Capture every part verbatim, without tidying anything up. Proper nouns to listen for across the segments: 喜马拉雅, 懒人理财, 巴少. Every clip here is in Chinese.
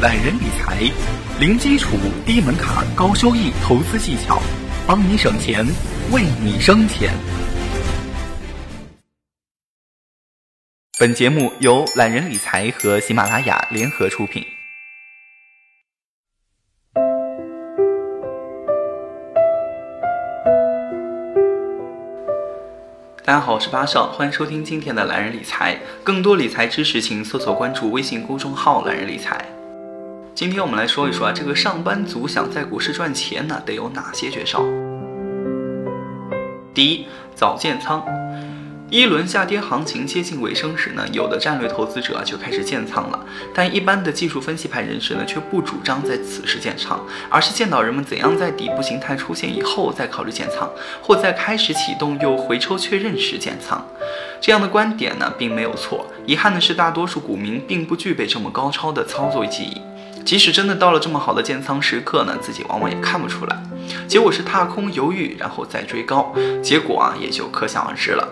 懒人理财，零基础低门槛高收益投资技巧，帮你省钱，为你生钱。本节目由懒人理财和喜马拉雅联合出品。大家好，我是巴少，欢迎收听今天的懒人理财。更多理财知识，请搜索关注微信公众号“懒人理财”。今天我们来说一说啊，这个上班族想在股市赚钱呢，得有哪些绝招？第一，早建仓。一轮下跌行情接近尾声时呢，有的战略投资者就开始建仓了，但一般的技术分析派人士呢，却不主张在此时建仓，而是见到人们怎样在底部形态出现以后再考虑建仓，或在开始启动又回抽确认时建仓。这样的观点呢，并没有错，遗憾的是大多数股民并不具备这么高超的操作技艺，即使真的到了这么好的建仓时刻呢，自己往往也看不出来，结果是踏空犹豫，然后再追高，结果啊，也就可想而知了。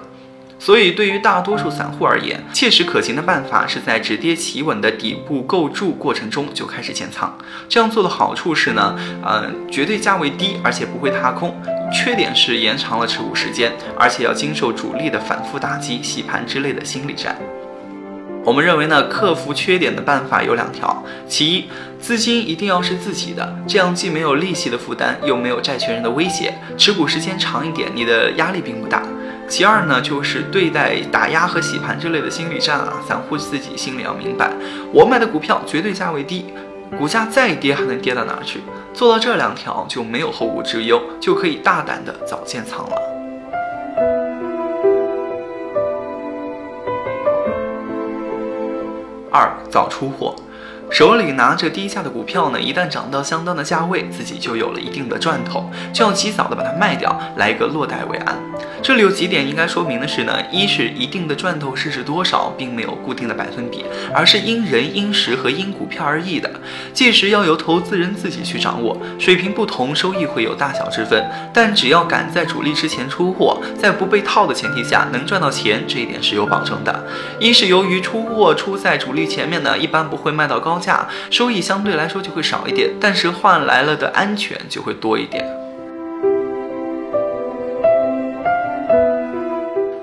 所以对于大多数散户而言，切实可行的办法是在止跌企稳的底部构筑过程中就开始建仓。这样做的好处是呢，呃，绝对价位低，而且不会踏空，缺点是延长了持股时间，而且要经受主力的反复打击、洗盘之类的心理战。我们认为呢，克服缺点的办法有两条。其一，资金一定要是自己的，这样既没有利息的负担，又没有债权人的威胁，持股时间长一点，你的压力并不大。其二呢，就是对待打压和洗盘之类的心理战啊，散户自己心里要明白，我买的股票绝对价位低，股价再跌还能跌到哪儿去？做到这两条就没有后顾之忧，就可以大胆的早建仓了。二，早出货。手里拿着低价的股票呢，一旦涨到相当的价位，自己就有了一定的赚头，就要及早的把它卖掉，来一个落袋为安。这里有几点应该说明的是呢，一是一定的赚头是指多少，并没有固定的百分比，而是因人、因时和因股票而异的，届时要由投资人自己去掌握，水平不同，收益会有大小之分，但只要敢在主力之前出货，在不被套的前提下能赚到钱，这一点是有保证的。一是由于出货出在主力前面呢，一般不会卖到高价，收益相对来说就会少一点，但是换来了的安全就会多一点。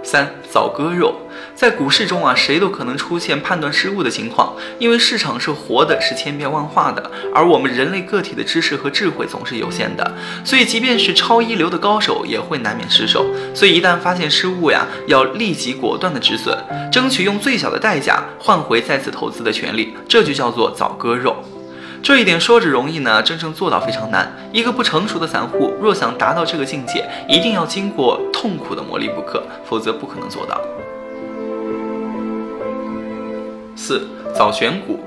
三，早割肉。在股市中啊，谁都可能出现判断失误的情况，因为市场是活的，是千变万化的，而我们人类个体的知识和智慧总是有限的，所以即便是超一流的高手也会难免失手，所以一旦发现失误呀，要立即果断的止损，争取用最小的代价换回再次投资的权利，这就叫做早割肉。这一点说着容易呢，真正做到非常难。一个不成熟的散户若想达到这个境界，一定要经过痛苦的磨砺不可，否则不可能做到。四，早选股。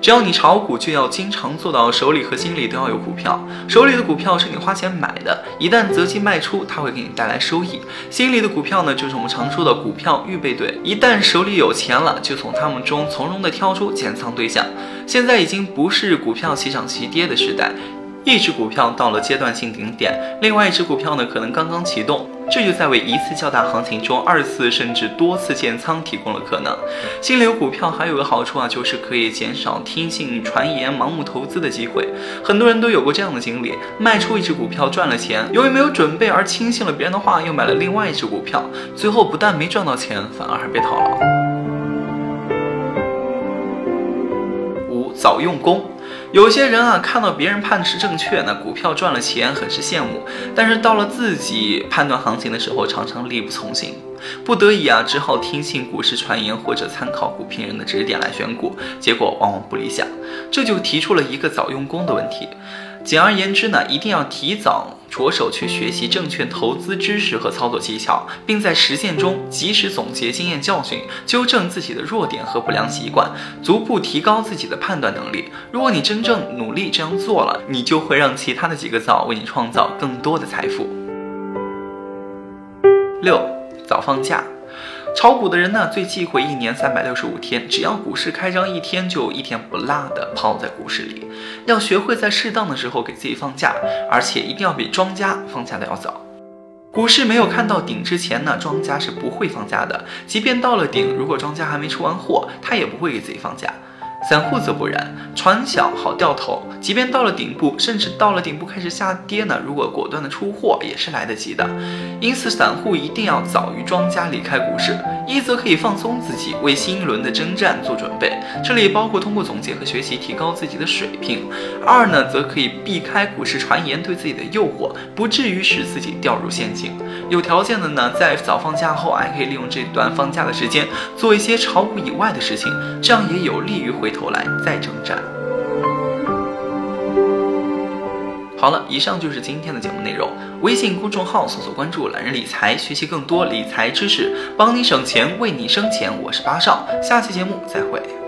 只要你炒股，就要经常做到手里和心里都要有股票。手里的股票是你花钱买的，一旦择期卖出，它会给你带来收益。心里的股票呢，就是我们常说的股票预备队，一旦手里有钱了，就从他们中从容的挑出减仓对象。现在已经不是股票齐涨齐跌的时代，一只股票到了阶段性顶点，另外一只股票呢，可能刚刚启动，这就在为一次较大行情中二次甚至多次建仓提供了可能。心里有股票还有个好处啊，就是可以减少听信传言盲目投资的机会。很多人都有过这样的经历，卖出一只股票赚了钱，由于没有准备而轻信了别人的话，又买了另外一只股票，最后不但没赚到钱，反而还被套牢。五，早用功。有些人啊，看到别人判持正确呢，股票赚了钱，很是羡慕，但是到了自己判断行情的时候，常常力不从心，不得已啊，只好听信股市传言或者参考股评人的指点来选股，结果往往不理想。这就提出了一个早用功的问题。简而言之呢，一定要提早着手去学习证券投资知识和操作技巧，并在实践中及时总结经验教训，纠正自己的弱点和不良习惯，逐步提高自己的判断能力。如果你真正努力这样做了，你就会让其他的几个早为你创造更多的财富。六，早放假。炒股的人呢，最忌讳一年三百六十五天，只要股市开张一天，就一天不落的泡在股市里。要学会在适当的时候给自己放假，而且一定要比庄家放假的要早。股市没有看到顶之前呢，庄家是不会放假的，即便到了顶，如果庄家还没出完货，他也不会给自己放假。散户则不然，船小好掉头，即便到了顶部，甚至到了顶部开始下跌呢，如果果断的出货也是来得及的。因此散户一定要早于庄家离开股市，一则可以放松自己，为新一轮的征战做准备，这里包括通过总结和学习提高自己的水平；二呢，则可以避开股市传言对自己的诱惑，不至于使自己掉入陷阱。有条件的呢，在早放假后还可以利用这段放假的时间做一些炒股以外的事情，这样也有利于回头来再征战。好了，以上就是今天的节目内容。微信公众号搜索关注“懒人理财”，学习更多理财知识，帮你省钱，为你生钱。我是八少，下期节目再会。